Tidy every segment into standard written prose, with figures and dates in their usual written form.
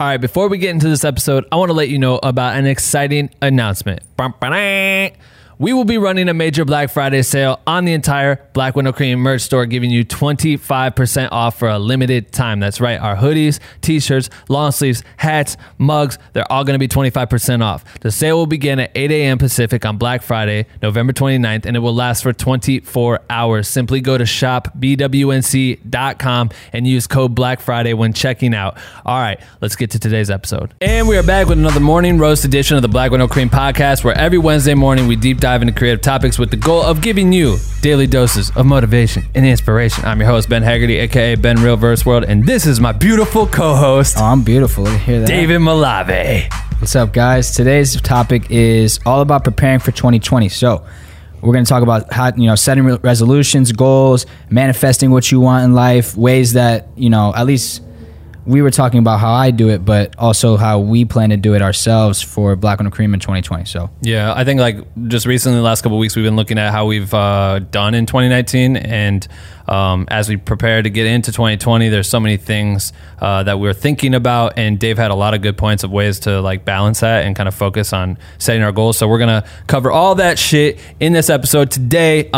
All right, before we get into this episode, I want to let you know about an exciting announcement. We will be running a major Black Friday sale on the entire Black Window Cream merch store, giving you 25% off for a limited time. That's right. Our hoodies, t-shirts, long sleeves, hats, mugs, they're all going to be 25% off. The sale will begin at 8 a.m. Pacific on Black Friday, November 29th, and it will last for 24 hours. Simply go to shopbwnc.com and use code Black Friday when checking out. All right, let's get to today's episode. And we are back with another morning roast edition of the Black Window Cream podcast, where every Wednesday morning we deep dive into creative topics with the goal of giving you daily doses of motivation and inspiration. I'm your host, Ben Haggerty, aka Ben Realverse World, and this is my beautiful co-host. Oh, I'm beautiful. You hear that? David Malave. What's up, guys? Today's topic is all about preparing for 2020. So we're going to talk about how, you know, setting resolutions, goals, manifesting what you want in life, ways that, you know, at least we were talking about how I do it, but also how we plan to do it ourselves for Black Window Cream in 2020. So yeah, I think like just recently, the last couple of weeks, we've been looking at how we've done in 2019, and as we prepare to get into 2020, there's so many things that we're thinking about, and Dave had a lot of good points of ways to like balance that and kind of focus on setting our goals. So we're gonna cover all that shit in this episode today,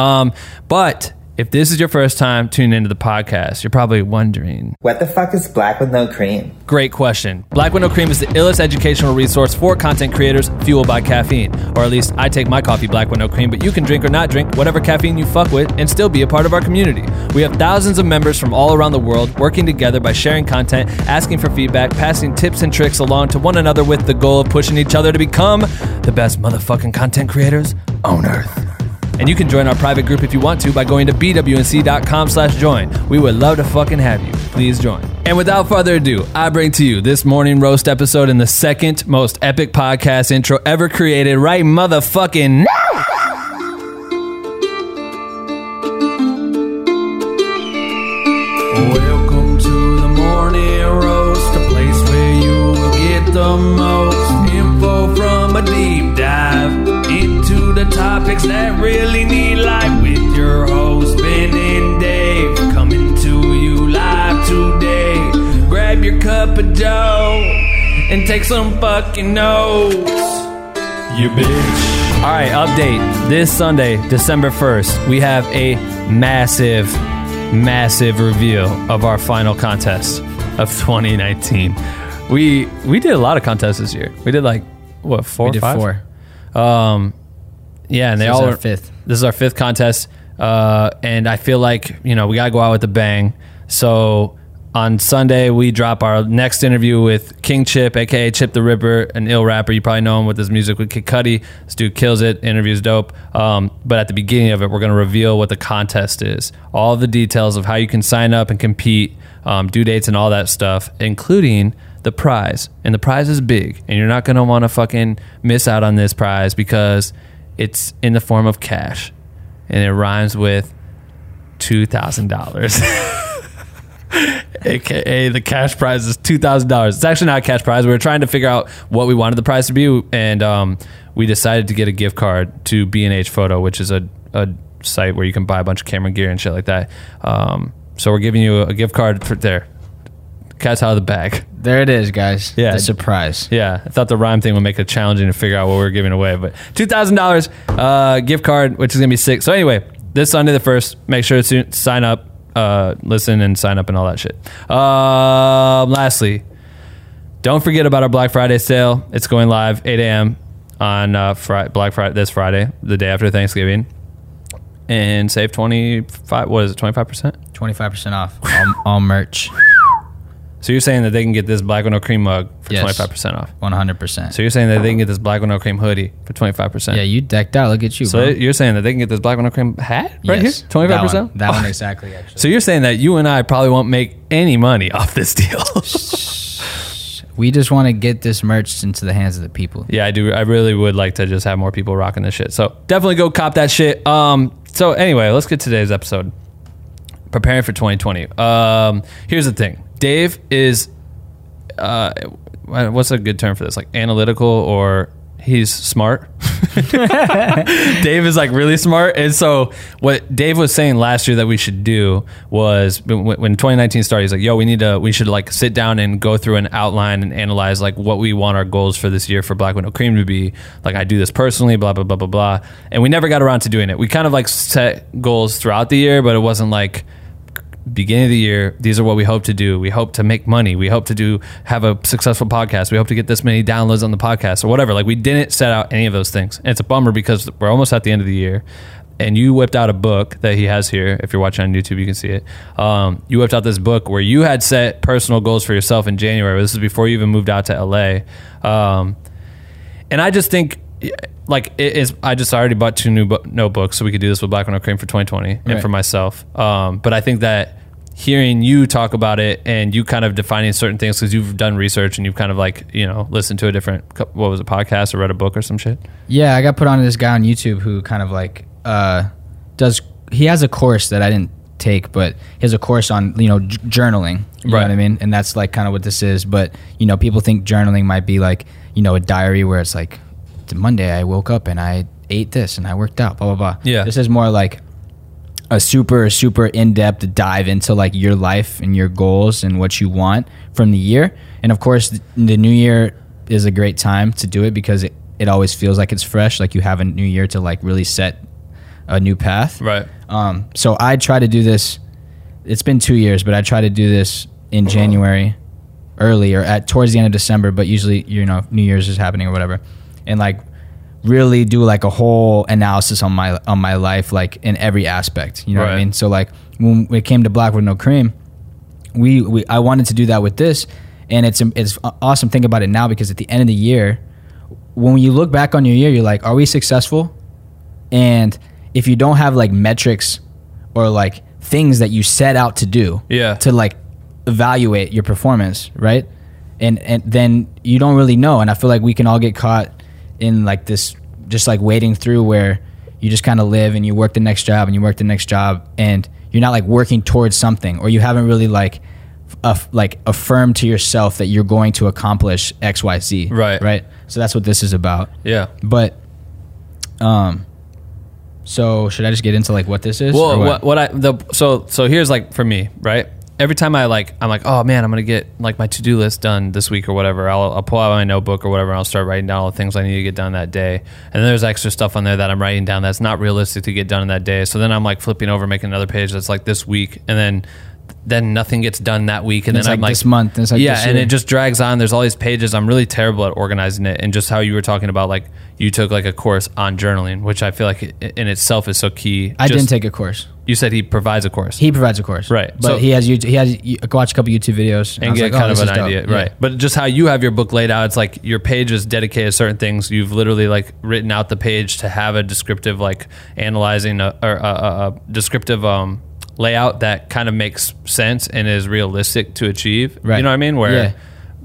but if this is your first time tuning into the podcast, you're probably wondering, what the fuck is Black Window Cream? Great question. Black Window Cream is the illest educational resource for content creators fueled by caffeine. Or at least I take my coffee Black Window Cream, but you can drink or not drink whatever caffeine you fuck with and still be a part of our community. We have thousands of members from all around the world working together by sharing content, asking for feedback, passing tips and tricks along to one another with the goal of pushing each other to become the best motherfucking content creators on earth. And you can join our private group if you want to by going to bwnc.com/join. We would love to fucking have you. Please join. And without further ado, I bring to you this morning roast episode in the second most epic podcast intro ever created, right motherfucking now. Welcome to the morning roast, a place where you will get the most info from a deep dive into the topics that really need life with your host Ben and Dave, coming to you live today. Grab your cup of joe and take some fucking notes, you bitch. Alright, update. This Sunday, December 1st, we have a massive reveal of our final contest of 2019. We did a lot of contests this year. We did like, what, four or five? Yeah, and they all are fifth. This is our fifth contest. And I feel like, you know, we gotta go out with a bang. So on Sunday, we drop our next interview with King Chip, aka Chip the Ripper, an ill rapper. You probably know him with his music with Kid Cudi. This dude kills it. Interview's dope. But at the beginning of it, we're gonna reveal what the contest is, all the details of how you can sign up and compete, due dates and all that stuff, including the prize. And the prize is big, and you're not going to want to fucking miss out on this prize because it's in the form of cash, and it rhymes with $2,000. AKA the cash prize is $2,000. It's actually not a cash prize. We were trying to figure out what we wanted the prize to be, and we decided to get a gift card to B and H Photo, which is a site where you can buy a bunch of camera gear and shit like that. So we're giving you a gift card for there. Cat's out of the bag. There it is, guys. Yeah, the surprise. Yeah, I thought the rhyme thing would make it challenging to figure out what we were giving away, but $2,000 gift card, which is gonna be sick. So anyway, this Sunday the 1st, make sure to sign up, listen and sign up and all that shit. Lastly, don't forget about our Black Friday sale. It's going live 8 a.m. on Black Friday, the day after Thanksgiving, and save 25% off all merch. So you're saying that they can get this Black Window Cream mug for 25% off? 100%. So you're saying that they can get this Black Window Cream hoodie for 25%? Yeah, you decked out. Look at you, so bro. You're saying that they can get this Black Window Cream hat right here? 25%? That one exactly, actually. So you're saying that you and I probably won't make any money off this deal. We just want to get this merch into the hands of the people. Yeah, I do. I really would like to just have more people rocking this shit. So definitely go cop that shit. So anyway, let's get to today's episode. Preparing for 2020. Here's the thing. Dave is, what's a good term for this? Like analytical, or he's smart. Dave is like really smart. And so what Dave was saying last year that we should do was when 2019 started, he's like, yo, we should like sit down and go through and outline and analyze like what we want our goals for this year for Black Window Cream to be. Like, I do this personally, blah, blah, blah, blah, blah. And we never got around to doing it. We kind of like set goals throughout the year, but it wasn't like beginning of the year, these are what we hope to do. We hope to make money. We hope to have a successful podcast. We hope to get this many downloads on the podcast or whatever. Like, we didn't set out any of those things. And it's a bummer because we're almost at the end of the year. And you whipped out a book that he has here. If you're watching on YouTube, you can see it. You whipped out this book where you had set personal goals for yourself in January. This is before you even moved out to LA. And I just think, like, it is. I just already bought 2 new notebooks, so we could do this with Black Window Cream for 2020 and right. for myself. But I think that hearing you talk about it and you kind of defining certain things, because you've done research and you've kind of like, you know, listened to a different, what was it, podcast or read a book or some shit? Yeah, I got put on to this guy on YouTube who kind of like he has a course that I didn't take, but he has a course on, you know, journaling. You right. know what I mean? And that's like kind of what this is. But, you know, people think journaling might be like, you know, a diary where it's like, Monday I woke up and I ate this and I worked out, blah, blah, blah. Yeah. This is more like a super, super in-depth dive into like your life and your goals and what you want from the year. And of course, the new year is a great time to do it because it always feels like it's fresh. Like, you have a new year to like really set a new path. Right. So I try to do this. It's been 2 years, but I try to do this in January early or towards the end of December. But usually, you know, New Year's is happening or whatever. And like really do like a whole analysis on my life, like in every aspect, you know right. what I mean? So like when it came to Black Window Cream, I wanted to do that with this, and it's awesome thinking about it now, because at the end of the year, when you look back on your year, you're like, are we successful? And if you don't have like metrics or like things that you set out to do yeah. to like evaluate your performance, right? And then you don't really know. And I feel like we can all get caught in like this, just like wading through where you just kind of live and you work the next job and you work the next job, and you're not like working towards something, or you haven't really like affirmed to yourself that you're going to accomplish X, Y, Z. Right. Right. So that's what this is about. Yeah. But, so should I just get into like what this is? Well, so here's like for me, right? Every time I'm like, oh man, I'm going to get like my to-do list done this week or whatever. I'll pull out my notebook or whatever, and I'll start writing down all the things I need to get done that day. And then there's extra stuff on there that I'm writing down that's not realistic to get done in that day. So then I'm like flipping over, making another page that's like this week. And then nothing gets done that week. And then I'm like this month. It's like yeah. This year. And it just drags on. There's all these pages. I'm really terrible at organizing it. And just how you were talking about, like, you took like a course on journaling, which I feel like in itself is so key. I didn't take a course. You said he provides a course. He provides a course. Right. But so, he has watch a couple YouTube videos and get like, kind of an idea. Dope. Right. Yeah. But just how you have your book laid out, it's like your page is dedicated to certain things. You've literally like written out the page to have a descriptive, like analyzing or a descriptive, layout that kind of makes sense and is realistic to achieve. Right. You know what I mean? Where yeah.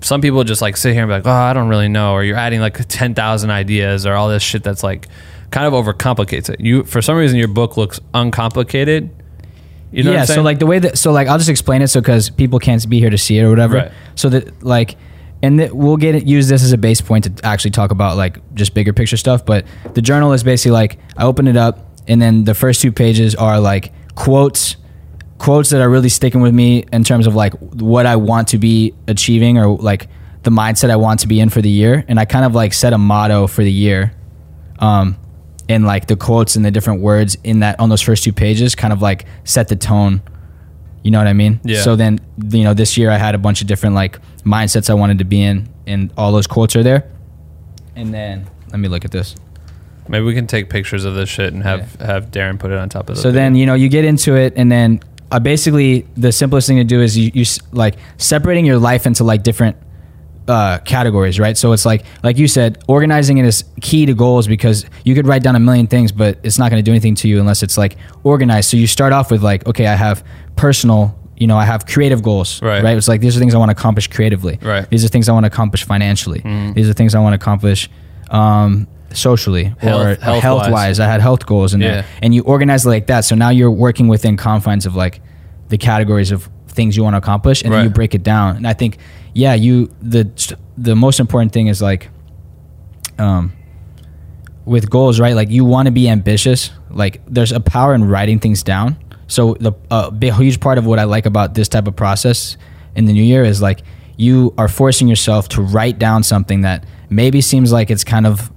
some people just like sit here and be like, oh, I don't really know. Or you're adding like 10,000 ideas or all this shit that's like kind of overcomplicates it. You, for some reason, your book looks uncomplicated. You know yeah, what I'm saying? So like the way that, so like, I'll just explain it. So, cause people can't be here to see it or whatever. Right. So that like, and that we'll get it, use this as a base point to actually talk about like just bigger picture stuff. But the journal is basically like, I open it up and then the first 2 pages are like quotes that are really sticking with me in terms of like what I want to be achieving or like the mindset I want to be in for the year. And I kind of like set a motto for the year. And like the quotes and the different words in that on those first 2 pages kind of like set the tone. You know what I mean? Yeah. So then, you know, this year I had a bunch of different like mindsets I wanted to be in, and all those quotes are there. And then let me look at this. Maybe we can take pictures of this shit and have Darren put it on top of the So then, you know, you get into it, and then basically the simplest thing to do is you like separating your life into like different categories, right? So it's like you said, organizing it is key to goals, because you could write down a million things, but it's not going to do anything to you unless it's like organized. So you start off with like, okay, I have personal, you know, I have creative goals, right? It's like, these are things I want to accomplish creatively. Right. These are things I want to accomplish financially. Mm. These are things I want to accomplish, socially, health-wise. I had health goals in there, and you organize it like that. So now you're working within confines of like the categories of things you want to accomplish, and then you break it down. And I think, the most important thing is like, with goals, right? Like you want to be ambitious. Like there's a power in writing things down. So the huge part of what I like about this type of process in the new year is like you are forcing yourself to write down something that maybe seems like it's kind of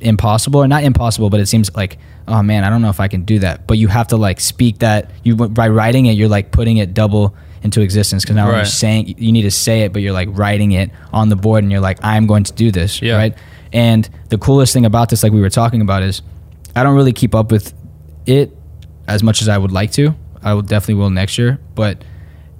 impossible, or not impossible, but it seems like, oh man, I don't know if I can do that. But you have to like speak that, you by writing it, you're like putting it double into existence, because now right. You're saying, you need to say it, but you're like writing it on the board and you're like, I'm going to do this, yeah. Right? And the coolest thing about this, like we were talking about, is I don't really keep up with it as much as I would like to. I will definitely will next year, but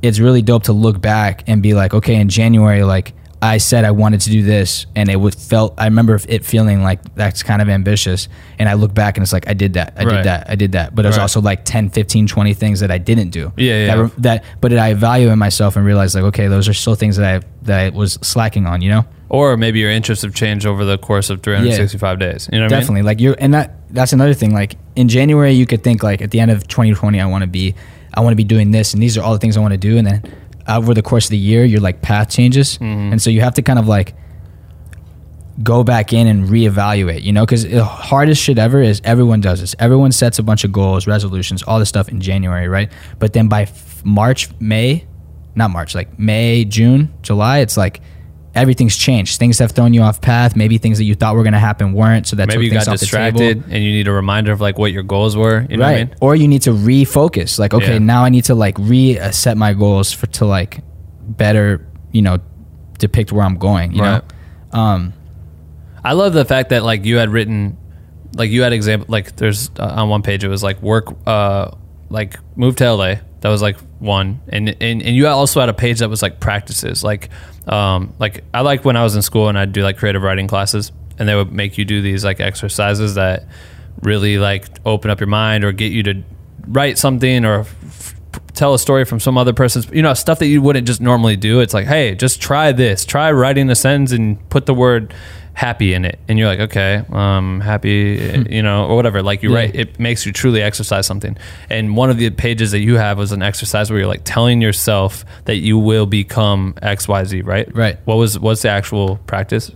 it's really dope to look back and be like, okay, in January, like I said I wanted to do this, and it would felt, I remember it feeling like that's kind of ambitious, and I look back and it's like, I did that, I right. did that, I did that, but there's right. also like 10, 15, 20 things that I didn't do. Yeah. That but I value in myself and realize like, okay, those are still things that I was slacking on, you know? Or maybe your interests have changed over the course of 365 days. You know what definitely. I mean? Like that's another thing. Like in January, you could think like at the end of 2020, I want to be doing this, and these are all the things I want to do. And then over the course of the year, your like path changes, mm-hmm. and so you have to kind of like go back in and reevaluate. You know, because the hardest shit ever is everyone does this. Everyone sets a bunch of goals, resolutions, all this stuff in January, right? But then by May, June, July, it's like, everything's changed. Things have thrown you off path. Maybe things that you thought were going to happen weren't. So that's maybe you got distracted and you need a reminder of like what your goals were. You know right. what I mean? Or you need to refocus. Like, okay, now I need to like reset my goals to like better, you know, depict where I'm going. You right. know, I love the fact that like you had written, like you had example, like there's on one page it was like work, like move to LA. That was like one, and you also had a page that was like practices, like I like when I was in school and I'd do like creative writing classes, and they would make you do these like exercises that really like open up your mind or get you to write something or tell a story from some other person's, you know, stuff that you wouldn't just normally do. It's like, hey, just try this, try writing a sentence and put the word happy in it, and you're like, okay, happy, you know, or whatever, like you yeah. write, it makes you truly exercise something. And one of the pages that you have was an exercise where you're like telling yourself that you will become XYZ, right? What's the actual practice?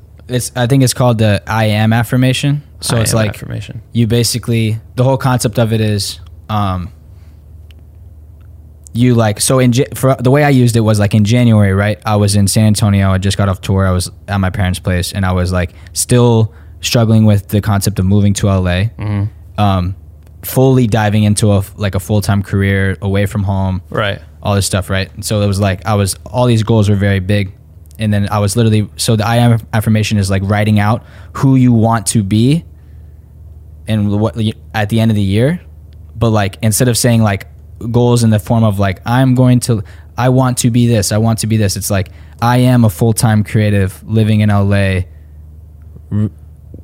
I think it's called the I am affirmation. So it's like affirmation. You basically, the whole concept of it is you like, so for the way I used it was like in January, right? I was in San Antonio. I just got off tour. I was at my parents' place, and I was like still struggling with the concept of moving to LA, mm-hmm. Fully diving into a full-time career away from home, right? All this stuff, right? And so it was like, all these goals were very big. And then I was literally, so the I am affirmation is like writing out who you want to be and what at the end of the year. But like, instead of saying like, goals in the form of like, I want to be this, I want to be this. It's like, I am a full-time creative living in LA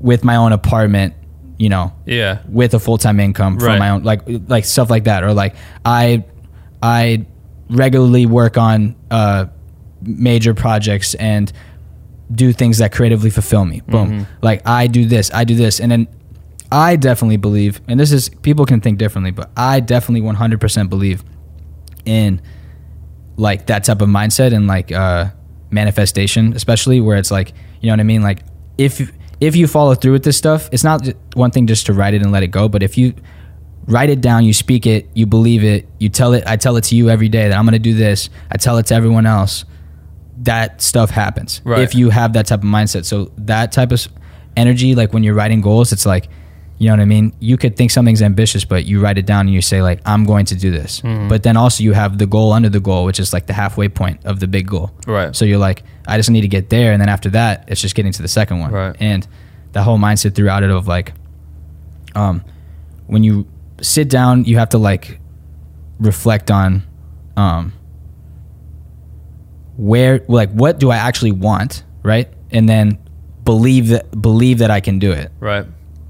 with my own apartment, you know, yeah, with a full-time income from right. my own, like stuff like that. Or like, I regularly work on major projects and do things that creatively fulfill me. Boom. Mm-hmm. Like I do this. And then I definitely believe, and this is, people can think differently, but I definitely 100% believe in like that type of mindset and like manifestation, especially, where it's like, you know what I mean? Like if you follow through with this stuff, it's not one thing just to write it and let it go, but if you write it down, you speak it, you believe it, you tell it, I tell it to you every day that I'm going to do this. I tell it to everyone else. That stuff happens. Right. If you have that type of mindset. So that type of energy, like when you're writing goals, it's like, you know what I mean? You could think something's ambitious, but you write it down and you say like, I'm going to do this. Mm-hmm. But then also you have the goal under the goal, which is like the halfway point of the big goal. Right. So you're like, I just need to get there. And then after that, it's just getting to the second one. Right. And the whole mindset throughout it of like, when you sit down, you have to like reflect on, where, like, what do I actually want? Right. And then believe that I can do it. Right.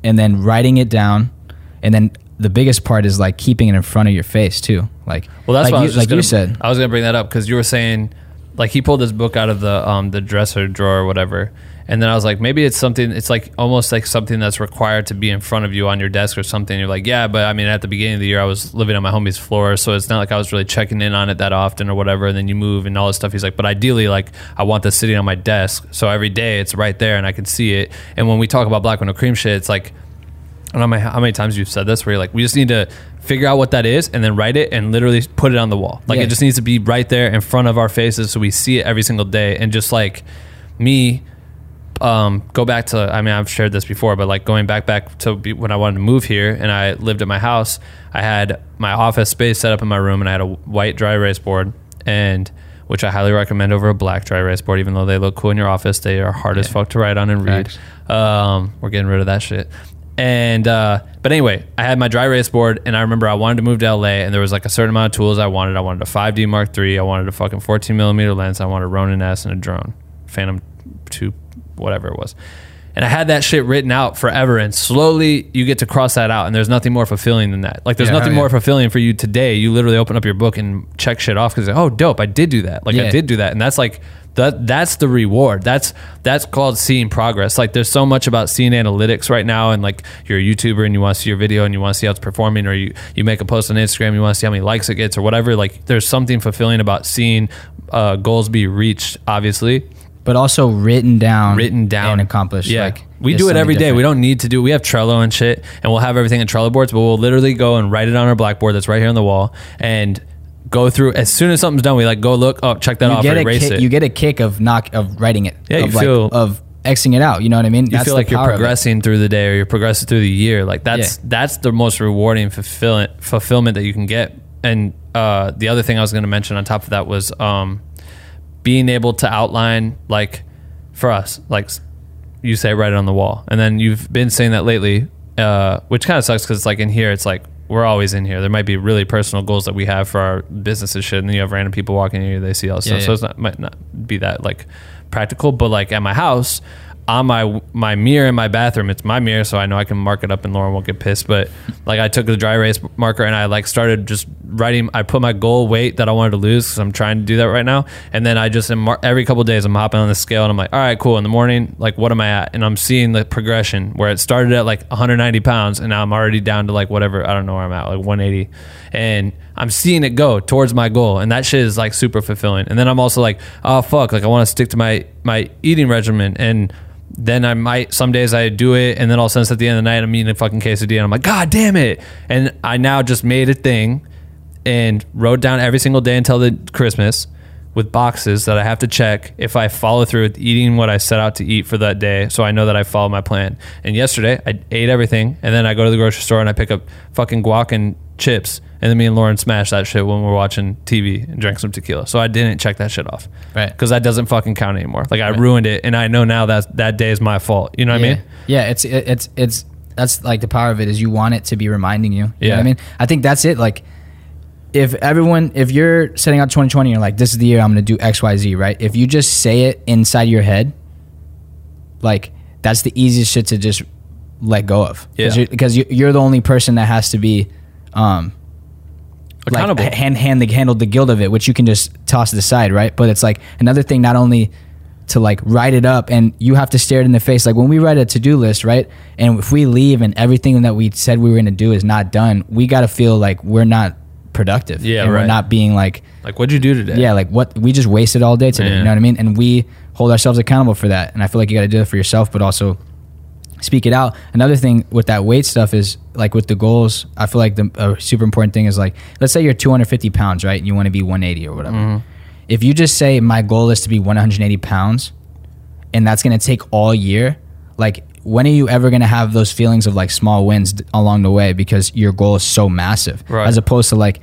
And then writing it down, and then the biggest part is like keeping it in front of your face too. Like, well, that's like, you said. I was gonna bring that up because you were saying, like, he pulled this book out of the dresser drawer or whatever, and then I was like, maybe it's something. It's like almost like something that's required to be in front of you on your desk or something. You're like, yeah, but I mean, at the beginning of the year, I was living on my homie's floor, so it's not like I was really checking in on it that often or whatever. And then you move and all this stuff. He's like, but ideally, like, I want this sitting on my desk, so every day it's right there and I can see it. And when we talk about Black Window Cream shit, it's like, I don't know how many times you've said this where you're like, we just need to figure out what that is and then write it and literally put it on the wall. Like, yeah. It just needs to be right there in front of our faces so we see it every single day. And just like me, go back to, I mean, I've shared this before, but like going back to when I wanted to move here and I lived at my house, I had my office space set up in my room and I had a white dry erase board, and which I highly recommend over a black dry erase board, even though they look cool in your office, they are hard as fuck to write on and read. We're getting rid of that shit. And but anyway, I had my dry erase board, and I remember I wanted to move to LA, and there was like a certain amount of tools I wanted. I wanted a 5D Mark III, I wanted a fucking 14 millimeter lens, I wanted a Ronin S and a drone, Phantom 2, whatever it was. And I had that shit written out forever, and slowly you get to cross that out, and there's nothing more fulfilling than that. Like, there's nothing more fulfilling for you today. You literally open up your book and check shit off because, like, oh, dope, I did do that. Like, I did do that. And that's like, that's the reward. That's called seeing progress. Like, there's so much about seeing analytics right now, and like, you're a YouTuber and you want to see your video and you want to see how it's performing, or you make a post on Instagram and you want to see how many likes it gets or whatever. Like, there's something fulfilling about seeing goals be reached, obviously. But also written down and accomplished. Yeah. Like, we do it every day. We don't need to do, we have Trello and shit, and we'll have everything in Trello boards, but we'll literally go and write it on our blackboard that's right here on the wall and go through. As soon as something's done, we like go look, oh, check that off, erase it. You get a kick of writing it. Yeah, you feel of Xing it out. You know what I mean? You feel like you're progressing through the day, or you're progressing through the year. Like, that's the most rewarding fulfillment that you can get. And the other thing I was going to mention on top of that was, being able to outline, like for us, like you say, write it on the wall. And then you've been saying that lately, which kind of sucks because it's like in here, it's like we're always in here. There might be really personal goals that we have for our business and shit, and then you have random people walking in here, they see all this stuff. So it's might not be that like practical, but like at my house, on my mirror in my bathroom, it's my mirror, so I know I can mark it up and Lauren won't get pissed. But like, I took the dry erase marker and I like started just writing. I put my goal weight that I wanted to lose, because I'm trying to do that right now. And then I just every couple of days I'm hopping on the scale and I'm like, all right, cool, in the morning, like what am I at? And I'm seeing the progression where it started at like 190 pounds and now I'm already down to like whatever, I don't know where I'm at, like 180, and I'm seeing it go towards my goal, and that shit is like super fulfilling. And then I'm also like, oh fuck, like I want to stick to my eating regimen, and then I might, some days I do it, and then all of a sudden at the end of the night I'm eating a fucking quesadilla and I'm like, god damn it, and I now just made a thing and wrote down every single day until the Christmas with boxes that I have to check if I follow through with eating what I set out to eat for that day, so I know that I followed my plan. And yesterday I ate everything, and then I go to the grocery store and I pick up fucking guac and chips, and then me and Lauren smash that shit when we're watching TV and drink some tequila. So I didn't check that shit off, right? Because that doesn't fucking count anymore. Like, I ruined it, and I know now that day is my fault. You know what I mean? Yeah, it's that's like the power of it, is you want it to be reminding you. You know what I mean? I think that's it. Like, if you're setting out 2020, you're like, this is the year I'm gonna do XYZ, right? If you just say it inside your head, like that's the easiest shit to just let go of. Yeah, because you're the only person that has to be accountable, like, handled the guilt of it, which you can just toss to the side, right? But it's like another thing, not only to like write it up, and you have to stare it in the face. Like when we write a to-do list, right, and if we leave and everything that we said we were going to do is not done, we got to feel like we're not productive, and we're not being like what'd you do today? Like what, we just wasted all day today. You know what I mean? And we hold ourselves accountable for that, and I feel like you got to do it for yourself, but also speak it out. Another thing with that weight stuff is like with the goals, I feel like the super important thing is like, let's say you're 250 pounds, right? And you want to be 180 or whatever. Mm-hmm. If you just say my goal is to be 180 pounds, and that's going to take all year, like when are you ever going to have those feelings of like small wins along the way, because your goal is so massive, right? As opposed to like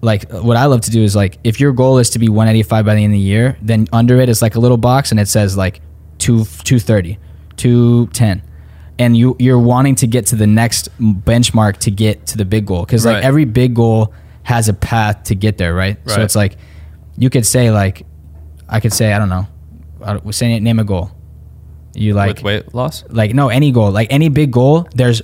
what I love to do is like, if your goal is to be 185 by the end of the year, then under it is like a little box and it says like 230, 210. And you're wanting to get to the next benchmark to get to the big goal. Because like every big goal has a path to get there, right? So it's like, you could say like, I could say, I don't know, name a goal. You like with weight loss? Like no, any goal, like any big goal. There's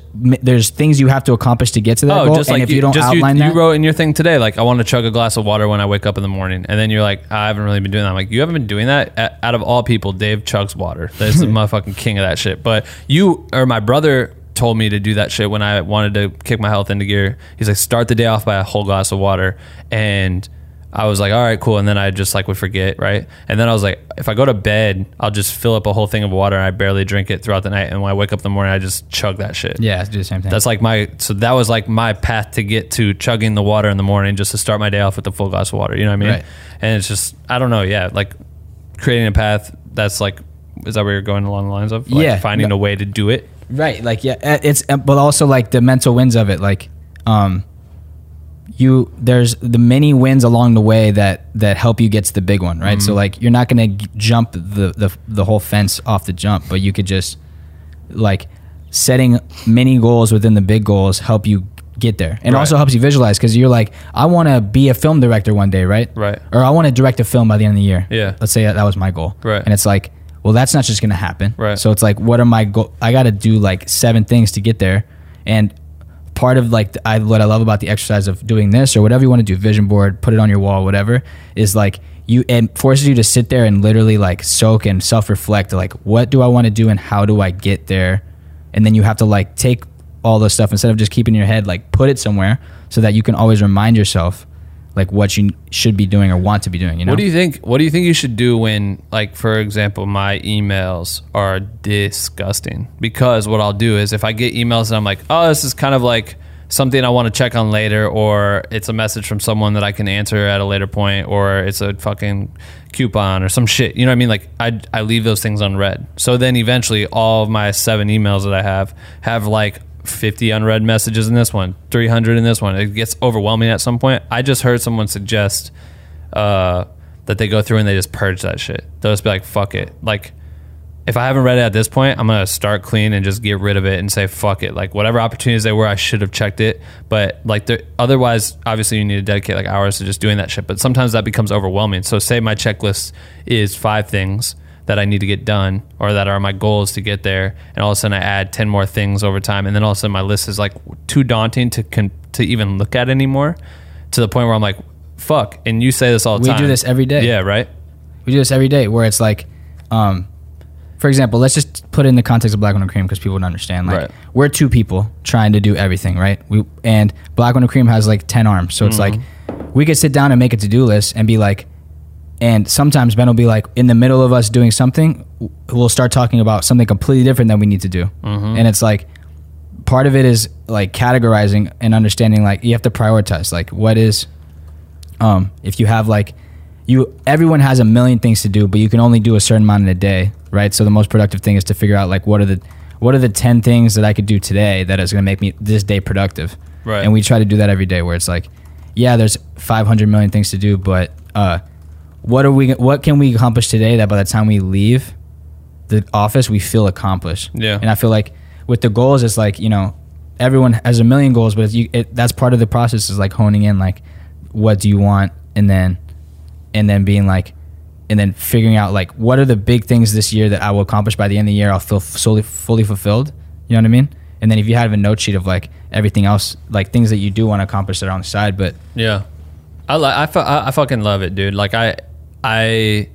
things you have to accomplish to get to that goal. Just like, and if you don't outline that, you wrote in your thing today, like I want to chug a glass of water when I wake up in the morning, and then you're like, I haven't really been doing that. I'm like, you haven't been doing that. Out of all people, Dave chugs water. That's the motherfucking king of that shit. But you or my brother told me to do that shit when I wanted to kick my health into gear. He's like, start the day off by a whole glass of water, and I was like, all right, cool. And then I just like would forget, right? And then I was like, if I go to bed, I'll just fill up a whole thing of water and I barely drink it throughout the night. And when I wake up in the morning, I just chug that shit. Yeah, do the same thing. That's like my, so that was like my path to get to chugging the water in the morning just to start my day off with a full glass of water. You know what I mean? Right. And it's just, I don't know. Yeah. Like creating a path that's like, is that where you're going along the lines of? Like yeah. Finding a way to do it. Right. Like, yeah, it's, but also like the mental wins of it. Like, there's the many wins along the way that help you get to the big one, right? Mm-hmm. So like you're not gonna jump the whole fence off the jump, but you could just like setting mini goals within the big goals help you get there, and right. Also helps you visualize because you're like, I want to be a film director one day, right? Right. Or I want to direct a film by the end of the year. Yeah. Let's say that was my goal. Right. And it's like, well, that's not just gonna happen. Right. So it's like, what are my goals? I got to do like 7 things to get there, and part of like what I love about the exercise of doing this or whatever you want to do, vision board, put it on your wall, whatever, is like it forces you to sit there and literally like soak and self-reflect, like what do I want to do and how do I get there? And then you have to like take all this stuff instead of just keeping in your head, like put it somewhere so that you can always remind yourself like what you should be doing or want to be doing, you know? What do you think you should do when, like, for example, my emails are disgusting? Because what I'll do is if I get emails and I'm like, oh, this is kind of like something I want to check on later, or it's a message from someone that I can answer at a later point, or it's a fucking coupon or some shit, you know what I mean? Like I leave those things unread. So then eventually all of my 7 emails that I have like 50 unread messages in this one, 300 in this one. It gets overwhelming at some point. I just heard someone suggest that they go through and they just purge that shit. They'll just be like, fuck it. Like, if I haven't read it at this point, I'm going to start clean and just get rid of it and say, fuck it. Like, whatever opportunities there were, I should have checked it. But, like, otherwise, obviously, you need to dedicate, like, hours to just doing that shit. But sometimes that becomes overwhelming. So, say my checklist is 5 things that I need to get done or that are my goals to get there. And all of a sudden I add 10 more things over time. And then all of a sudden my list is like too daunting to even look at anymore, to the point where I'm like, fuck. And you say this all the time. We do this every day. Yeah. Right. We do this every day where it's like, for example, let's just put it in the context of Black Window Cream because people don't understand. Like, right. We're 2 people trying to do everything, right? And Black Window Cream has like 10 arms. So it's like we could sit down and make a to-do list and be like, and sometimes Ben will be like, in the middle of us doing something, we'll start talking about something completely different that we need to do. Mm-hmm. And it's like, part of it is like categorizing and understanding, like you have to prioritize, like what is, if you have like, everyone has a million things to do, but you can only do a certain amount in a day, right? So the most productive thing is to figure out like, what are the 10 things that I could do today that is going to make me this day productive? Right. And we try to do that every day where it's like, yeah, there's 500 million things to do, but, what can we accomplish today that by the time we leave the office, we feel accomplished? Yeah. And I feel like with the goals, it's like, you know, everyone has a million goals, but that's part of the process is like honing in, like, what do you want? And then being like, and then figuring out like, what are the big things this year that I will accomplish by the end of the year? I'll feel fully fulfilled. You know what I mean? And then if you have a note sheet of like everything else, like things that you do want to accomplish that are on the side, but yeah, I fucking love it, dude. Like I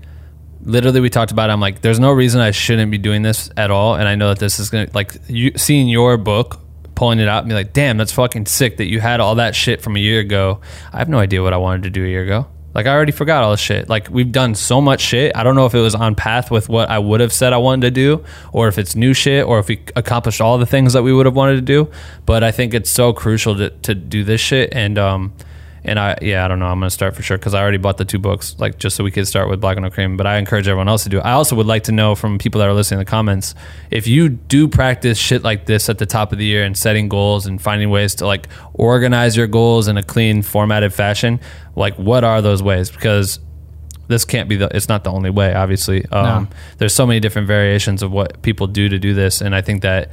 literally, we talked about it. I'm like, there's no reason I shouldn't be doing this at all. And I know that this is going to, like, you seeing your book, pulling it out and be like, damn, that's fucking sick that you had all that shit from a year ago. I have no idea what I wanted to do a year ago. Like, I already forgot all this shit. Like, we've done so much shit. I don't know if it was on path with what I would have said I wanted to do, or if it's new shit, or if we accomplished all the things that we would have wanted to do. But I think it's so crucial to do this shit. And I don't know. I'm going to start for sure because I already bought the 2 books, like, just so we could start with Black Window Cream. But I encourage everyone else to do it. I also would like to know from people that are listening in the comments, if you do practice shit like this at the top of the year and setting goals and finding ways to, like, organize your goals in a clean, formatted fashion, like, what are those ways? Because this can't be it's not the only way, obviously. No. There's so many different variations of what people do to do this. And I think that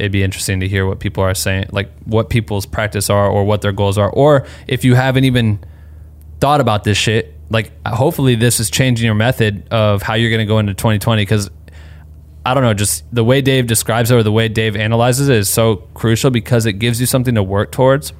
it'd be interesting to hear what people are saying, like what people's practice are or what their goals are. Or if you haven't even thought about this shit, like hopefully this is changing your method of how you're going to go into 2020. Because I don't know, just the way Dave describes it or the way Dave analyzes it is so crucial because it gives you something to work towards.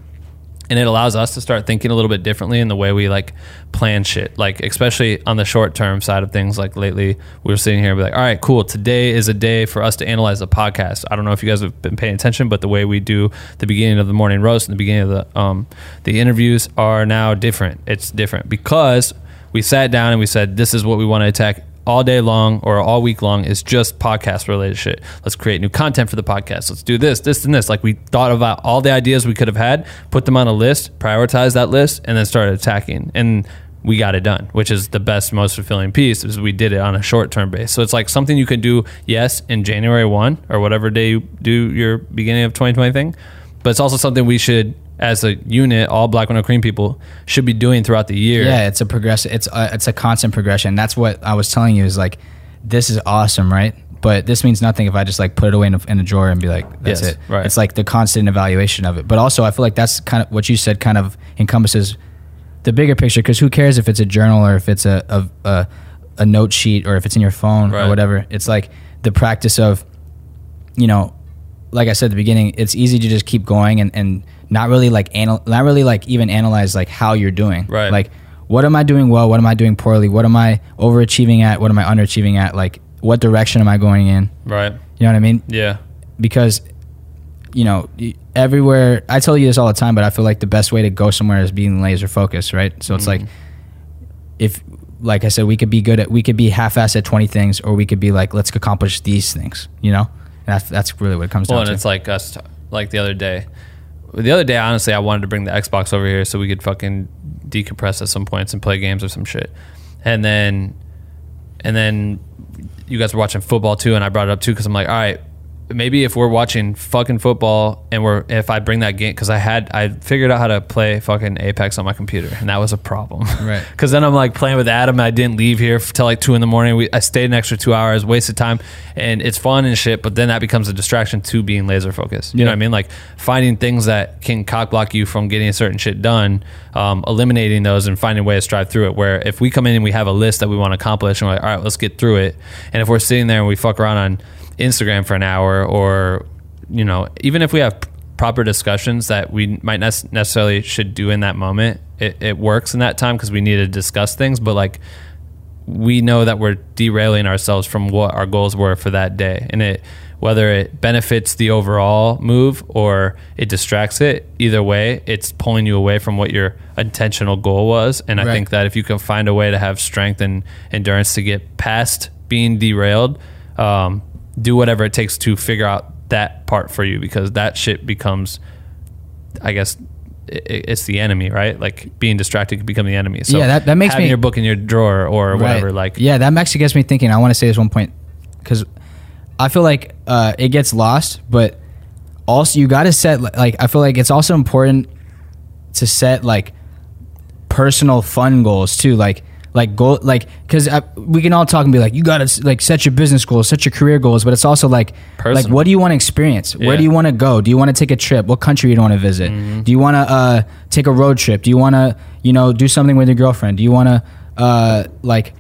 And it allows us to start thinking a little bit differently in the way we like plan shit, like especially on the short term side of things. Like lately we were sitting here and be like, all right, cool. Today is a day for us to analyze the podcast. I don't know if you guys have been paying attention, but the way we do the beginning of the morning roast and the beginning of the interviews are now different. It's different because we sat down and we said, this is what we want to attack all day long or all week long is just podcast related shit. Let's create new content for the podcast. Let's do this, this, and this. Like we thought about all the ideas we could have had, put them on a list, prioritize that list, and then started attacking. And we got it done, which is the best, most fulfilling piece is we did it on a short-term base. So it's like something you can do, yes, in January 1 or whatever day you do your beginning of 2020 thing. But it's also something we should, as a unit, all Black Window Cream people should be doing throughout the year. Yeah, it's a progress. It's a constant progression. That's what I was telling you is like, this is awesome, right? But this means nothing if I just like put it away in a drawer and be like, that's yes, it. Right. It's like the constant evaluation of it. But also I feel like that's kind of what you said kind of encompasses the bigger picture, because who cares if it's a journal or if it's a note sheet or if it's in your phone right. or whatever. It's like the practice of, you know, like I said at the beginning, it's easy to just keep going and not really like even analyze like how you're doing. Right. Like, what am I doing well? What am I doing poorly? What am I overachieving at? What am I underachieving at? Like, what direction am I going in? Right. You know what I mean? Yeah. Because, you know, everywhere, I tell you this all the time, but I feel like the best way to go somewhere is being laser focused, right? So it's like, if, like I said, we could be half-assed at 20 things, or we could be like, let's accomplish these things, you know? And that's really what it comes down to. Well, and it's like us, like the other day, honestly, I wanted to bring the Xbox over here so we could fucking decompress at some points and play games or some shit. And then you guys were watching football too, and I brought it up too because I'm like, all right, maybe if we're watching fucking football and if I bring that game, because I figured out how to play fucking Apex on my computer, and that was a problem. Right. Because then I'm like playing with Adam, and I didn't leave here till like 2 a.m. I stayed an extra 2 hours, wasted time, and it's fun and shit, but then that becomes a distraction to being laser focused. You know what I mean? Like finding things that can cock block you from getting a certain shit done, eliminating those and finding a way to strive through it. Where if we come in and we have a list that we want to accomplish, and we're like, all right, let's get through it. And if we're sitting there and we fuck around on Instagram for an hour, or you know, even if we have proper discussions that we might not necessarily should do in that moment, it works in that time because we need to discuss things, but like we know that we're derailing ourselves from what our goals were for that day, and whether it benefits the overall move or it distracts it, either way it's pulling you away from what your intentional goal was. And I think that if you can find a way to have strength and endurance to get past being derailed, do whatever it takes to figure out that part for you, because that shit becomes, I guess, it's the enemy, right? Like being distracted can become the enemy. So yeah, that makes having your book in your drawer or whatever. Like, yeah, that actually gets me thinking. I want to say this one point because I feel like it gets lost, but also you got to set like, I feel like it's also important to set like personal fun goals too. Like goal, like, because we can all talk and be like, you gotta like set your business goals, set your career goals, but it's also like, personal. Like what do you want to experience? Yeah. Where do you want to go? Do you want to take a trip? What country you want to visit? Mm-hmm. Do you want to take a road trip? Do you want to, you know, do something with your girlfriend? Do you want to like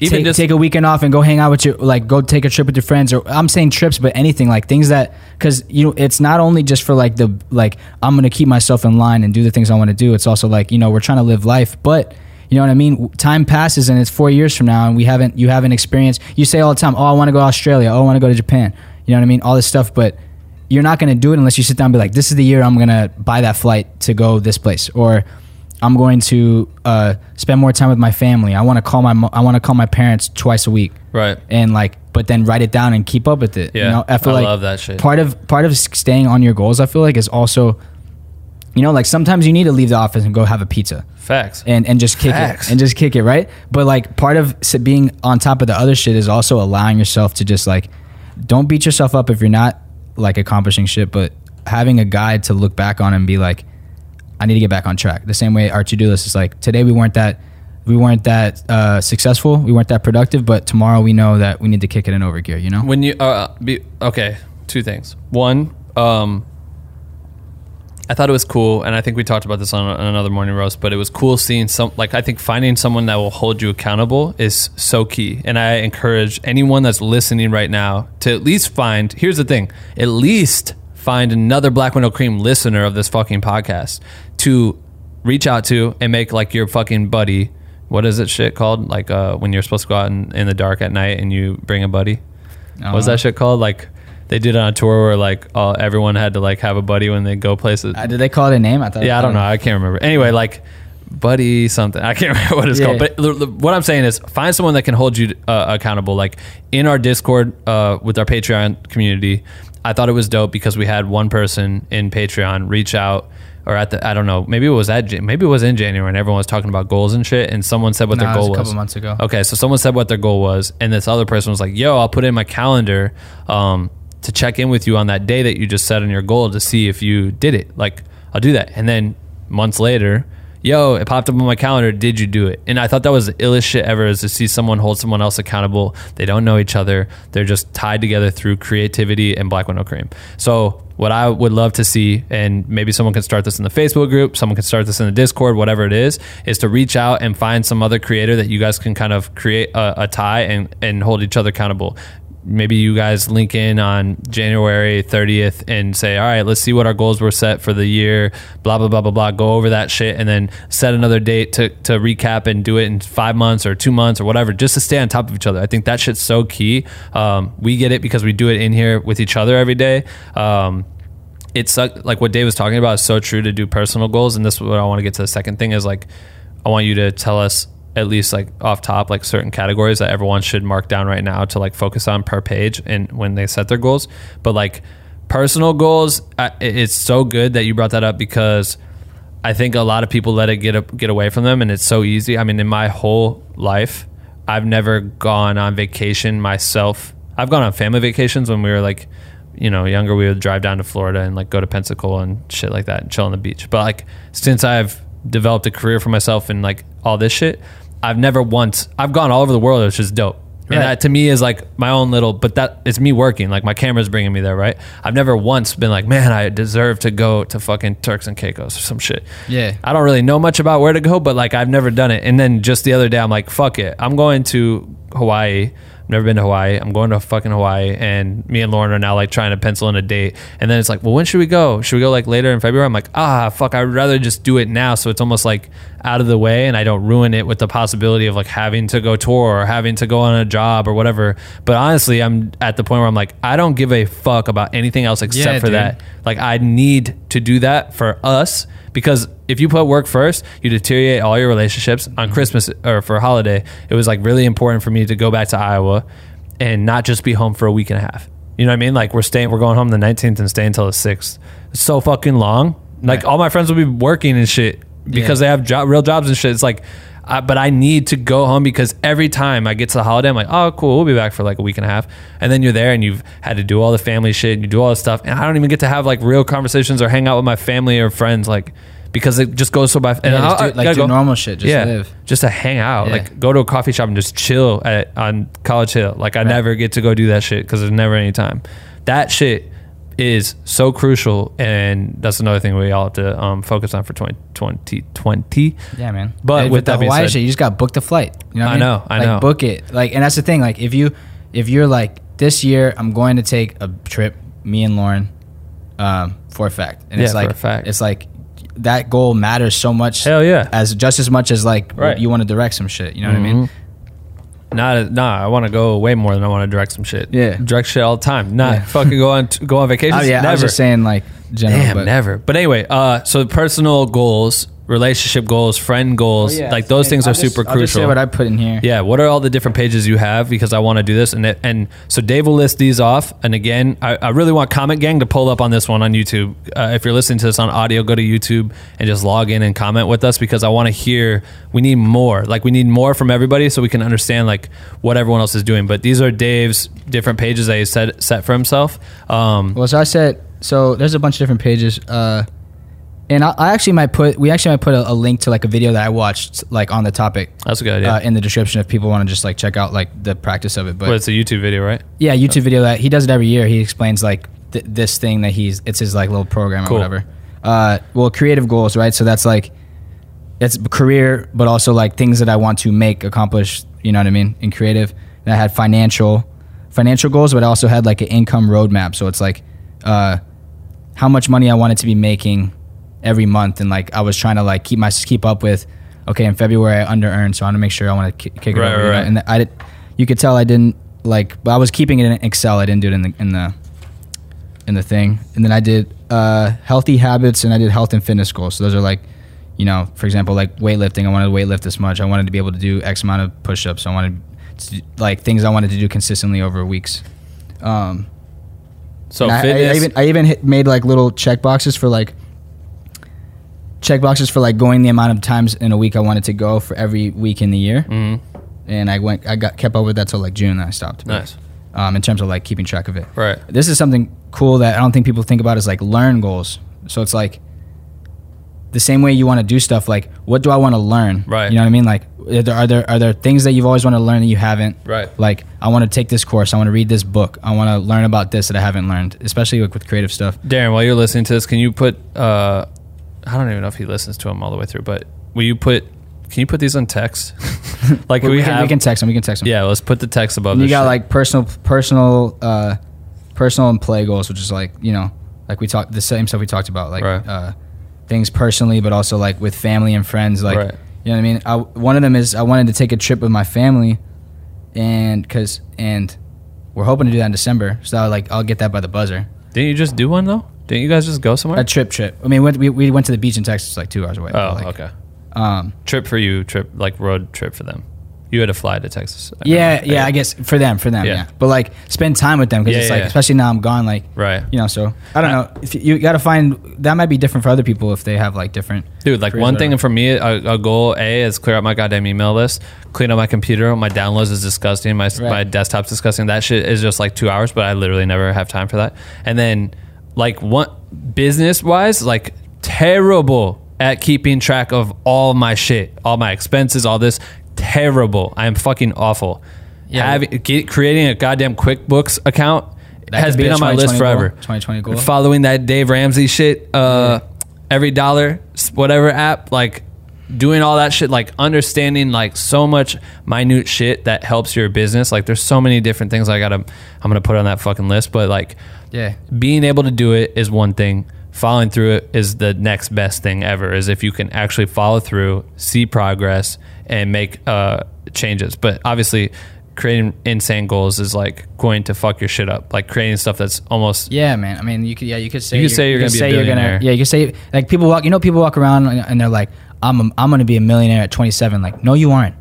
take a weekend off and go hang out with your, like go take a trip with your friends? Or I'm saying trips, but anything like things that, because you know, it's not only just for like the, like I'm gonna keep myself in line and do the things I want to do. It's also like, you know, we're trying to live life, but. You know what I mean? Time passes and it's 4 years from now and you haven't experienced, you say all the time, oh, I want to go to Australia. Oh, I want to go to Japan. You know what I mean? All this stuff, but you're not going to do it unless you sit down and be like, this is the year I'm going to buy that flight to go this place. Or I'm going to spend more time with my family. I want to call my parents twice a week. Right. And like, but then write it down and keep up with it. Yeah. You know? I feel like love that shit. Part of staying on your goals, I feel like, is also, you know, like sometimes you need to leave the office and go have a pizza. Facts. And just kick Facts. It. And just kick it, right? But like part of being on top of the other shit is also allowing yourself to just like, don't beat yourself up if you're not like accomplishing shit, but having a guide to look back on and be like, I need to get back on track. The same way our to-do list is like, today we weren't that successful, we weren't that productive, but tomorrow we know that we need to kick it in over gear, you know? When you, okay, two things. One, I thought it was cool, and I think we talked about this on another morning roast, but it was cool seeing some, like, I think finding someone that will hold you accountable is so key. And I encourage anyone that's listening right now to at least find, here's the thing, at least find another Black Window Cream listener of this fucking podcast to reach out to and make like your fucking buddy. What is that shit called? Like when you're supposed to go out in the dark at night and you bring a buddy. Uh-huh. What's that shit called? Like they did on a tour where like everyone had to like have a buddy when they go places. Did they call it a name? I don't know. I can't remember. Anyway, like buddy something. I can't remember what it's called. But what I'm saying is find someone that can hold you accountable. Like in our Discord with our Patreon community, I thought it was dope because we had one person in Patreon reach out. Or at the, I don't know, maybe it was in January and everyone was talking about goals and shit. And someone said what their goal was. A couple months ago. Okay. So someone said what their goal was. And this other person was like, yo, I'll put in my calendar, to check in with you on that day that you just set on your goal to see if you did it. Like I'll do that. And then months later, yo, it popped up on my calendar. Did you do it? And I thought that was the illest shit ever, is to see someone hold someone else accountable. They don't know each other. They're just tied together through creativity and Black Window Cream. So what I would love to see, and maybe someone can start this in the Facebook group, someone can start this in the Discord, whatever it is to reach out and find some other creator that you guys can kind of create a tie and hold each other accountable. Maybe you guys link in on January 30th and say, all right, let's see what our goals were set for the year, blah, blah, blah, blah, blah. Go over that shit and then set another date to recap and do it in 5 months or 2 months or whatever, just to stay on top of each other. I think that shit's so key. We get it because we do it in here with each other every day. It's like what Dave was talking about is so true to do personal goals. And this is what I want to get to. The second thing is like, I want you to tell us at least like off top, like certain categories that everyone should mark down right now to like focus on per page and when they set their goals. But like personal goals, it's so good that you brought that up because I think a lot of people let it get away from them, and it's so easy. I mean, in my whole life, I've never gone on vacation myself. I've gone on family vacations when we were like, you know, younger. We would drive down to Florida and like go to Pensacola and shit like that and chill on the beach. But like since I've developed a career for myself and like all this shit, I've gone all over the world, which is dope. Right. And that to me is like my own little, but that it's me working, like my camera's bringing me there, right? I've never once been like, man, I deserve to go to fucking Turks and Caicos or some shit. Yeah. I don't really know much about where to go, but like I've never done it. And then just the other day, I'm like, fuck it. I'm going to Hawaii. I've never been to Hawaii. I'm going to fucking Hawaii. And me and Lauren are now like trying to pencil in a date. And then it's like, well, when should we go? Should we go like later in February? I'm like, fuck, I'd rather just do it now. So it's almost like out of the way and I don't ruin it with the possibility of like having to go tour or having to go on a job or whatever. But honestly, I'm at the point where I'm like, I don't give a fuck about anything else except for that. Like I need to do that for us, because if you put work first, you deteriorate all your relationships. Mm-hmm. On Christmas or for a holiday, it was like really important for me to go back to Iowa and not just be home for a week and a half. You know what I mean? Like we're going home the 19th and staying till the 6th. It's so fucking long. Like all my friends will be working and shit because they have real jobs and shit. It's like, but I need to go home, because every time I get to the holiday, I'm like, oh, cool, we'll be back for like a week and a half. And then you're there and you've had to do all the family shit and you do all this stuff. And I don't even get to have like real conversations or hang out with my family or friends, like, because it just goes so by. And do normal shit, just live. Just to hang out, like go to a coffee shop and just chill on College Hill. Like I never get to go do that shit because there's never any time. That shit is so crucial, and that's another thing we all have to focus on for 2020. Yeah, man. But with that being said, you just got to book the flight. You know what I mean? I know. Book it. Like, and that's the thing. Like, if you're like, this year I'm going to take a trip, me and Lauren, for a fact, and it's like for a fact. It's like that goal matters so much. Hell yeah. As just as much as like you want to direct some shit. You know what I mean? I want to go way more than I want to direct some shit. Yeah, direct shit all the time. Fucking go on vacation. Never. I was just saying like general. Damn, but never. But anyway, so personal goals, relationship goals, friend goals, like those things are super crucial. I'll just say what I put in here. Yeah, what are all the different pages you have? Because I want to do this, and so Dave will list these off. And again, I really want Comment Gang to pull up on this one on YouTube. If you're listening to this on audio, go to YouTube and just log in and comment with us, because I want to hear. We need more. Like we need more from everybody so we can understand like what everyone else is doing. But these are Dave's different pages that he set for himself. So there's a bunch of different pages. And we actually might put a link to like a video that I watched like on the topic. That's a good idea. In the description if people want to just like check out like the practice of it. But it's a YouTube video, right? Yeah, YouTube video that he does it every year. He explains like this thing that it's his like little program or whatever. Well, creative goals, right? So that's like, it's career, but also like things that I want to make, accomplish, you know what I mean? In creative. And I had financial goals, but I also had like an income roadmap. So it's like, how much money I wanted to be making every month, and like I was trying to like keep up with. Okay, in February I under earned, so I want to make sure I want to kick it over. Right. And I did. You could tell I didn't like, but I was keeping it in Excel. I didn't do it in the thing. And then I did healthy habits, and I did health and fitness goals. So those are like, you know, for example, like weightlifting. I wanted to weightlift this much. I wanted to be able to do X amount of push-ups. I wanted to, like, things I wanted to do consistently over weeks. So fitness. I even made like little check boxes for like going the amount of times in a week I wanted to go for every week in the year. Mm-hmm. And I kept up with that till like June, and I stopped. Nice. In terms of like keeping track of it. Right. This is something cool that I don't think people think about, is like learn goals. So it's like the same way you want to do stuff, like what do I want to learn? Right. You know what I mean? Like are there things that you've always wanted to learn that you haven't? Right. Like I want to take this course, I want to read this book, I want to learn about this that I haven't learned, especially with creative stuff. Darren, while you're listening to this, can you put I don't even know if he listens to them all the way through, but can you put these on text? Like we can text them. Yeah, let's put the text above. And you got shit. Like personal and play goals, which is like, you know, like we talked the same stuff we talked about, like right. Things personally, but also like with family and friends. Like, right. You know what I mean? One of them is I wanted to take a trip with my family, and we're hoping to do that in December. So I'll get that by the buzzer. Didn't you just do one though? Didn't you guys just go somewhere? A trip. I mean, we went to the beach in Texas, like 2 hours away. Oh, like, okay. Trip for you, like road trip for them. You had to fly to Texas. Yeah, I guess for them, yeah. But like spend time with them, because it's like, especially now I'm gone, like, right. You know, so I don't know. If you got to find, that might be different for other people if they have like different. Dude, like one thing for me, a goal A is clear out my goddamn email list, clean up my computer. My downloads is disgusting. My desktop's disgusting. That shit is just like 2 hours, but I literally never have time for that. And then, like one business wise, like terrible at keeping track of all my shit, all my expenses, all this. Terrible. I am fucking awful. Yeah. Creating a goddamn QuickBooks account has been on my list forever. 2020 goal. Following that Dave Ramsey shit, every dollar, whatever app, like doing all that shit, like understanding like so much minute shit that helps your business. Like there's so many different things I'm gonna put on that fucking list, but like, yeah, being able to do it is one thing. Following through it is the next best thing ever, is if you can actually follow through, see progress, and make changes. But obviously, creating insane goals is like going to fuck your shit up. Like creating stuff that's almost man. I mean, you could say you're gonna be a billionaire. Yeah, you could say like people walk around and they're like, I'm gonna be a millionaire at 27. Like, no, you aren't.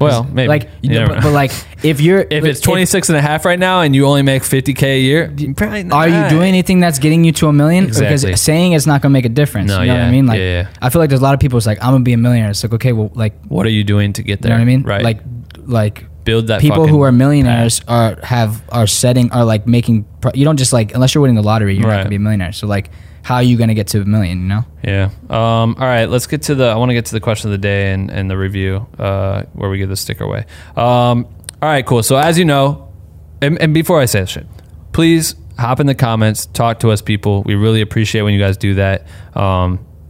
Well, maybe. Like, but like, if it's 26 and a half right now and you only make $50K a year, probably not. Are you doing anything that's getting you to a million? Exactly. Because saying it's not going to make a difference. No, you know what I mean? Like, I feel like there's a lot of people who's like, I'm going to be a millionaire. It's like, okay, well, like, what are you doing to get there? You know what I mean? Right. Like, build that. People who are millionaires you don't just like, unless you're winning the lottery, you're not going to be a millionaire. So like, how are you going to get to a million, you know? Yeah. All right, let's get to I want to get to the question of the day and the review where we give the sticker away. All right, cool. So as you know, and before I say this shit, please hop in the comments, talk to us people. We really appreciate when you guys do that.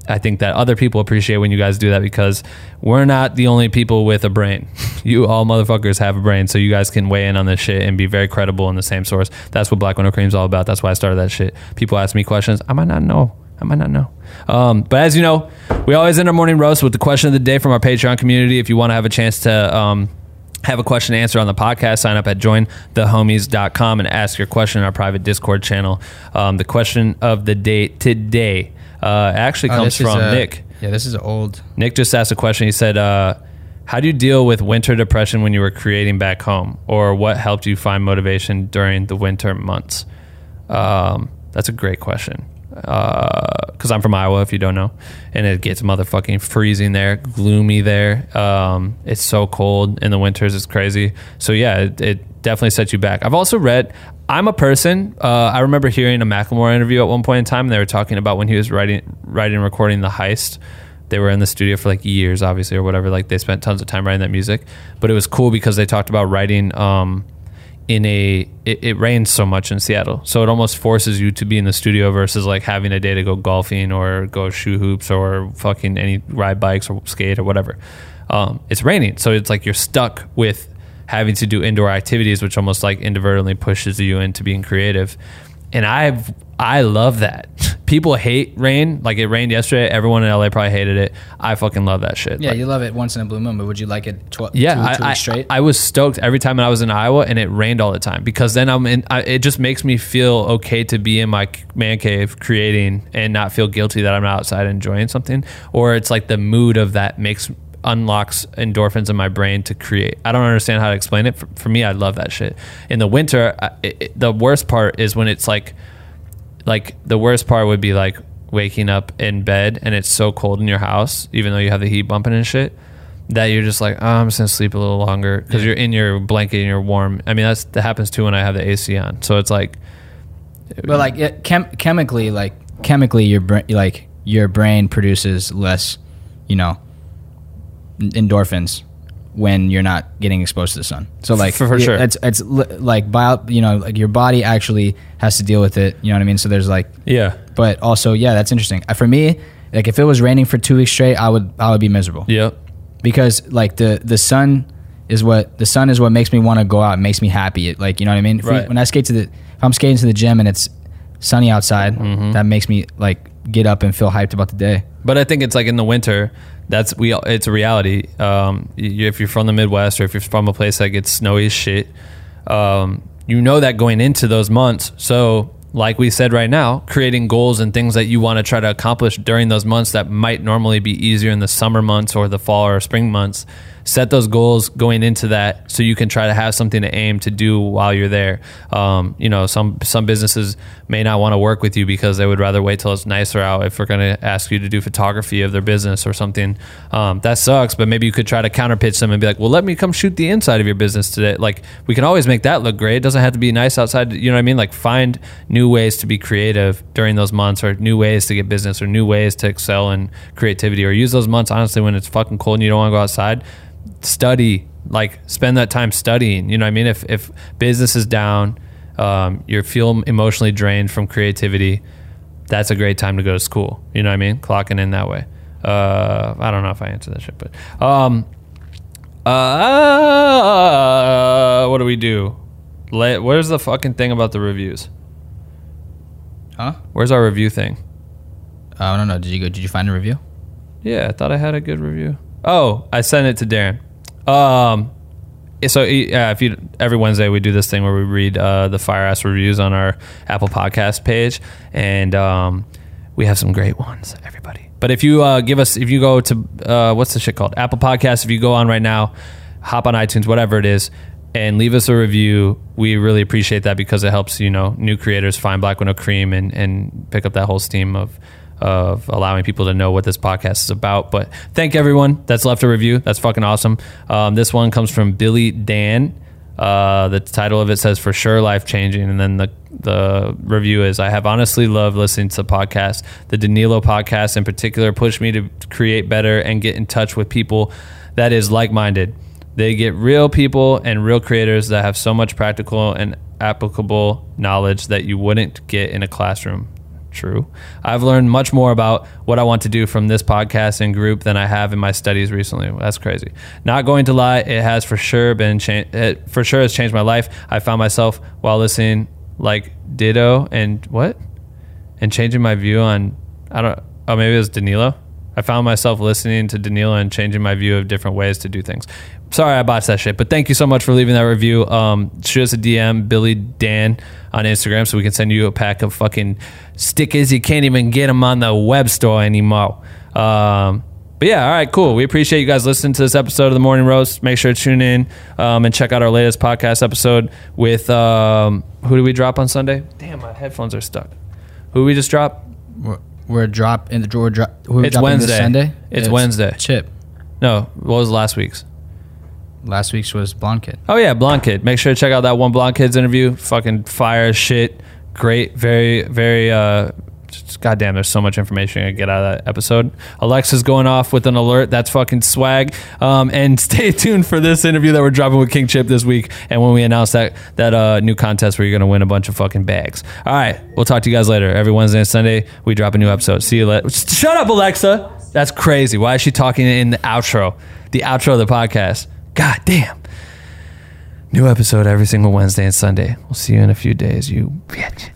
I think that other people appreciate when you guys do that, because we're not the only people with a brain. You all motherfuckers have a brain, so you guys can weigh in on this shit and be very credible in the same source. That's what Black Window Cream is all about. That's why I started that shit. People ask me questions. I might not know. But as you know, we always end our morning roast with the question of the day from our Patreon community. If you want to have a chance to have a question to answer on the podcast, sign up at jointhehomies.com and ask your question in our private Discord channel. The question of the day today actually comes from Nick. Yeah, this is old. Nick just asked a question. He said, how do you deal with winter depression when you were creating back home? Or what helped you find motivation during the winter months? That's a great question. Because I'm from Iowa, if you don't know. And it gets motherfucking freezing there, gloomy there. It's so cold in the winters. It's crazy. So yeah, it definitely sets you back. I've also read... I'm a person. I remember hearing a Macklemore interview at one point in time, and they were talking about when he was writing, and recording The Heist. They were in the studio for like years, obviously, or whatever. Like they spent tons of time writing that music, but it was cool because they talked about writing it rains so much in Seattle, so it almost forces you to be in the studio versus like having a day to go golfing or go shoe hoops or fucking ride bikes or skate or whatever. It's raining, so it's like you're stuck with having to do indoor activities, which almost like inadvertently pushes you into being creative. And I've I love that. People hate rain. Like, it rained yesterday. Everyone in LA probably hated it. I fucking love that shit. Yeah, like, you love it once in a blue moon, but would you like it two weeks straight? I was stoked every time I was in Iowa, and it rained all the time, because then it just makes me feel okay to be in my man cave creating and not feel guilty that I'm not outside enjoying something. Or it's like the mood of that unlocks endorphins in my brain to create. I don't understand how to explain it. For me, I love that shit. In the winter, the worst part is when it's like the worst part would be like waking up in bed and it's so cold in your house, even though you have the heat bumping and shit, that you're just like, oh, I'm just gonna sleep a little longer, because you're in your blanket and you're warm. I mean, that happens too when I have the AC on. So it's like, but like chemically, your brain produces less, endorphins when you're not getting exposed to the sun. So like, for sure, it's like your body actually has to deal with it. You know what I mean? So there's like, yeah, but also, yeah, that's interesting. For me, like, if it was raining for 2 weeks straight, I would be miserable. Yeah. Because like the sun is what makes me want to go out. It makes me happy. It, like, you know what I mean? Right. When I skate if I'm skating to the gym and it's sunny outside, that makes me like get up and feel hyped about the day. But I think it's like in the winter, it's a reality. If you're from the Midwest, or if you're from a place that gets snowy as shit, that going into those months. So like we said right now, creating goals and things that you want to try to accomplish during those months that might normally be easier in the summer months or the fall or spring months. Set those goals going into that so you can try to have something to aim to do while you're there. Some businesses may not want to work with you because they would rather wait till it's nicer out if we're going to ask you to do photography of their business or something. That sucks, but maybe you could try to counterpitch them and be like, well, let me come shoot the inside of your business today. Like, we can always make that look great. It doesn't have to be nice outside. You know what I mean? Like, find new ways to be creative during those months, or new ways to get business, or new ways to excel in creativity, or use those months, honestly, when it's fucking cold and you don't want to go outside. Study, like, spend that time studying. You know what I mean? If business is down, you feel emotionally drained from creativity, that's a great time to go to school. You know what I mean? Clocking in that way. I don't know if I answered that shit, but what do we do? Where's the fucking thing about the reviews? Huh? Where's our review thing? I don't know. Did you find a review? Yeah, I thought I had a good review. Oh, I sent it to Darren. Every Wednesday we do this thing where we read the fire-ass reviews on our Apple Podcast page, and we have some great ones, everybody. But if you go to what's the shit called? Apple Podcasts. If you go on right now, hop on iTunes, whatever it is, and leave us a review. We really appreciate that, because it helps new creators find Black Window Cream and pick up that whole steam of allowing people to know what this podcast is about. But thank everyone that's left a review. That's fucking awesome. This one comes from Billy Dan. The title of it says, "For sure, life-changing." And then the review is, "I have honestly loved listening to the podcast. The Danilo podcast in particular pushed me to create better and get in touch with people that is like-minded. They get real people and real creators that have so much practical and applicable knowledge that you wouldn't get in a classroom." True. I've learned much more about what I want to do from this podcast and group than I have in my studies recently. That's crazy. Not going to lie, it has for sure has changed my life. I found myself while listening like ditto and changing my view on maybe it was Danilo. I found myself listening to Danilo and changing my view of different ways to do things. Sorry I botched that shit, but thank you so much for leaving that review. Shoot us a DM, Billy Dan, on Instagram, so we can send you a pack of fucking stickers. You can't even get them on the web store anymore. But yeah, all right, cool. We appreciate you guys listening to this episode of The Morning Roast. Make sure to tune in and check out our latest podcast episode with, who do we drop on Sunday? Damn, my headphones are stuck. Who did we just drop? We're dropping the drawer. It's Wednesday. This Sunday? It's Wednesday. Chip. No, what was last week's? Last week's was Blonde Kid. Oh yeah, Blonde Kid. Make sure to check out that one Blonde Kid's interview. Fucking fire as shit. Great. Very, very. Goddamn, there's so much information I get out of that episode. Alexa's going off with an alert. That's fucking swag. And stay tuned for this interview that we're dropping with King Chip this week, and when we announce that new contest where you're going to win a bunch of fucking bags. All right, we'll talk to you guys later. Every Wednesday and Sunday we drop a new episode. See you later. Shut up, Alexa. That's crazy. Why is she talking in the outro of the podcast? God damn. New episode every single Wednesday and Sunday. We'll see you in a few days, you bitch.